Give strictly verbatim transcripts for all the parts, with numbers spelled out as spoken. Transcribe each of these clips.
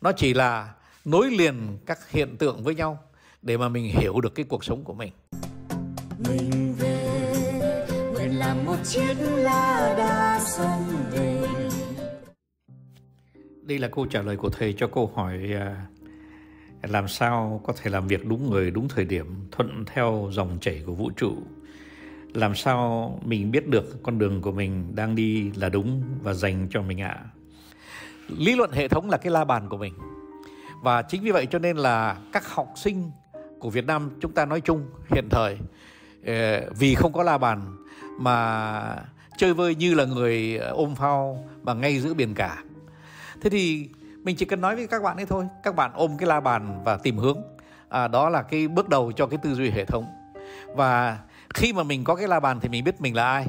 Nó chỉ là nối liền các hiện tượng với nhau để mà mình hiểu được cái cuộc sống của mình. Mình về, mình làm một chiếc lá đa sông về. Đây là câu trả lời của thầy cho câu hỏi làm sao có thể làm việc đúng người, đúng thời điểm, thuận theo dòng chảy của vũ trụ. Làm sao mình biết được con đường của mình đang đi là đúng và dành cho mình ạ? À? Lý luận hệ thống là cái la bàn của mình. Và chính vì vậy cho nên là các học sinh của Việt Nam chúng ta nói chung hiện thời vì không có la bàn mà chơi vơi như là người ôm phao mà ngay giữa biển cả. Thế thì mình chỉ cần nói với các bạn ấy thôi, các bạn ôm cái la bàn và tìm hướng. À, đó là cái bước đầu cho cái tư duy hệ thống. Và khi mà mình có cái la bàn thì mình biết mình là ai.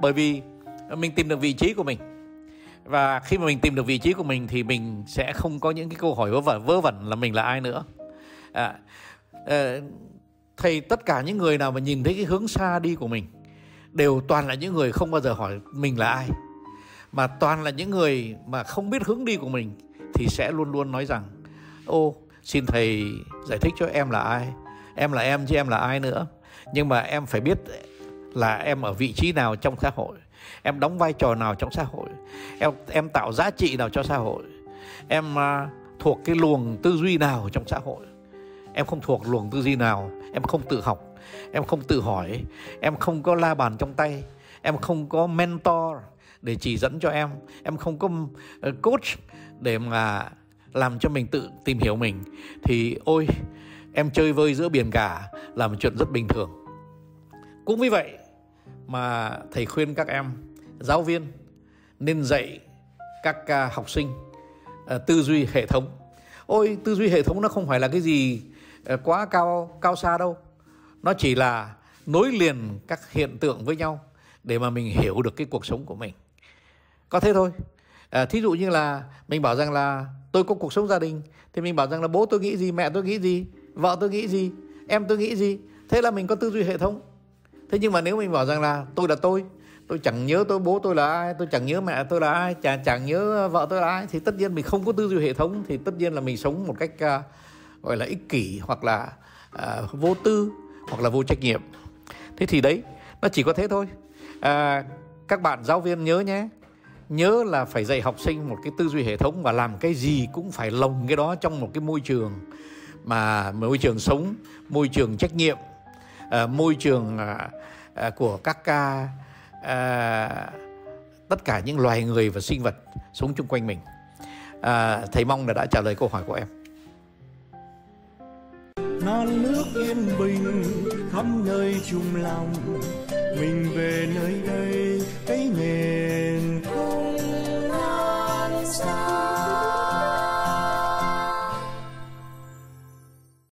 Bởi vì mình tìm được vị trí của mình. Và khi mà mình tìm được vị trí của mình thì mình sẽ không có những cái câu hỏi vớ vẩn, vớ vẩn là mình là ai nữa. À, thầy tất cả những người nào mà nhìn thấy cái hướng xa đi của mình đều toàn là những người không bao giờ hỏi mình là ai. Mà toàn là những người mà không biết hướng đi của mình thì sẽ luôn luôn nói rằng ô, xin thầy giải thích cho em là ai. Em là em chứ em là ai nữa. Nhưng mà em phải biết là em ở vị trí nào trong xã hội, em đóng vai trò nào trong xã hội, Em, em tạo giá trị nào cho xã hội, em uh, thuộc cái luồng tư duy nào trong xã hội. Em không thuộc luồng tư duy nào. Em không tự học, em không tự hỏi, em không có la bàn trong tay, em không có mentor để chỉ dẫn cho em, em không có coach để mà làm cho mình tự tìm hiểu mình. Thì ôi, em chơi vơi giữa biển cả là một chuyện rất bình thường. Cũng vì vậy mà thầy khuyên các em giáo viên nên dạy các học sinh tư duy hệ thống. Ôi, tư duy hệ thống nó không phải là cái gì quá cao, cao xa đâu. Nó chỉ là nối liền các hiện tượng với nhau để mà mình hiểu được cái cuộc sống của mình. Có thế thôi. À, thí dụ như là mình bảo rằng là tôi có cuộc sống gia đình thì mình bảo rằng là bố tôi nghĩ gì, mẹ tôi nghĩ gì, vợ tôi nghĩ gì, em tôi nghĩ gì. Thế là mình có tư duy hệ thống. Thế nhưng mà nếu mình bảo rằng là tôi là tôi, tôi chẳng nhớ tôi bố tôi là ai, tôi chẳng nhớ mẹ tôi là ai, chả, chẳng nhớ vợ tôi là ai, thì tất nhiên mình không có tư duy hệ thống. Thì tất nhiên là mình sống một cách uh, gọi là ích kỷ, hoặc là uh, vô tư, hoặc là vô trách nhiệm. Thế thì đấy, nó chỉ có thế thôi. À, các bạn giáo viên nhớ nhé, nhớ là phải dạy học sinh một cái tư duy hệ thống. Và làm cái gì cũng phải lồng cái đó trong một cái môi trường mà môi trường sống, môi trường trách nhiệm, à, môi trường à, à, của các à, à, tất cả những loài người và sinh vật sống chung quanh mình. à, Thầy mong là đã trả lời câu hỏi của em. Non nước yên bình khắp nơi chung lòng, mình về nơi đây thấy miền không non xa.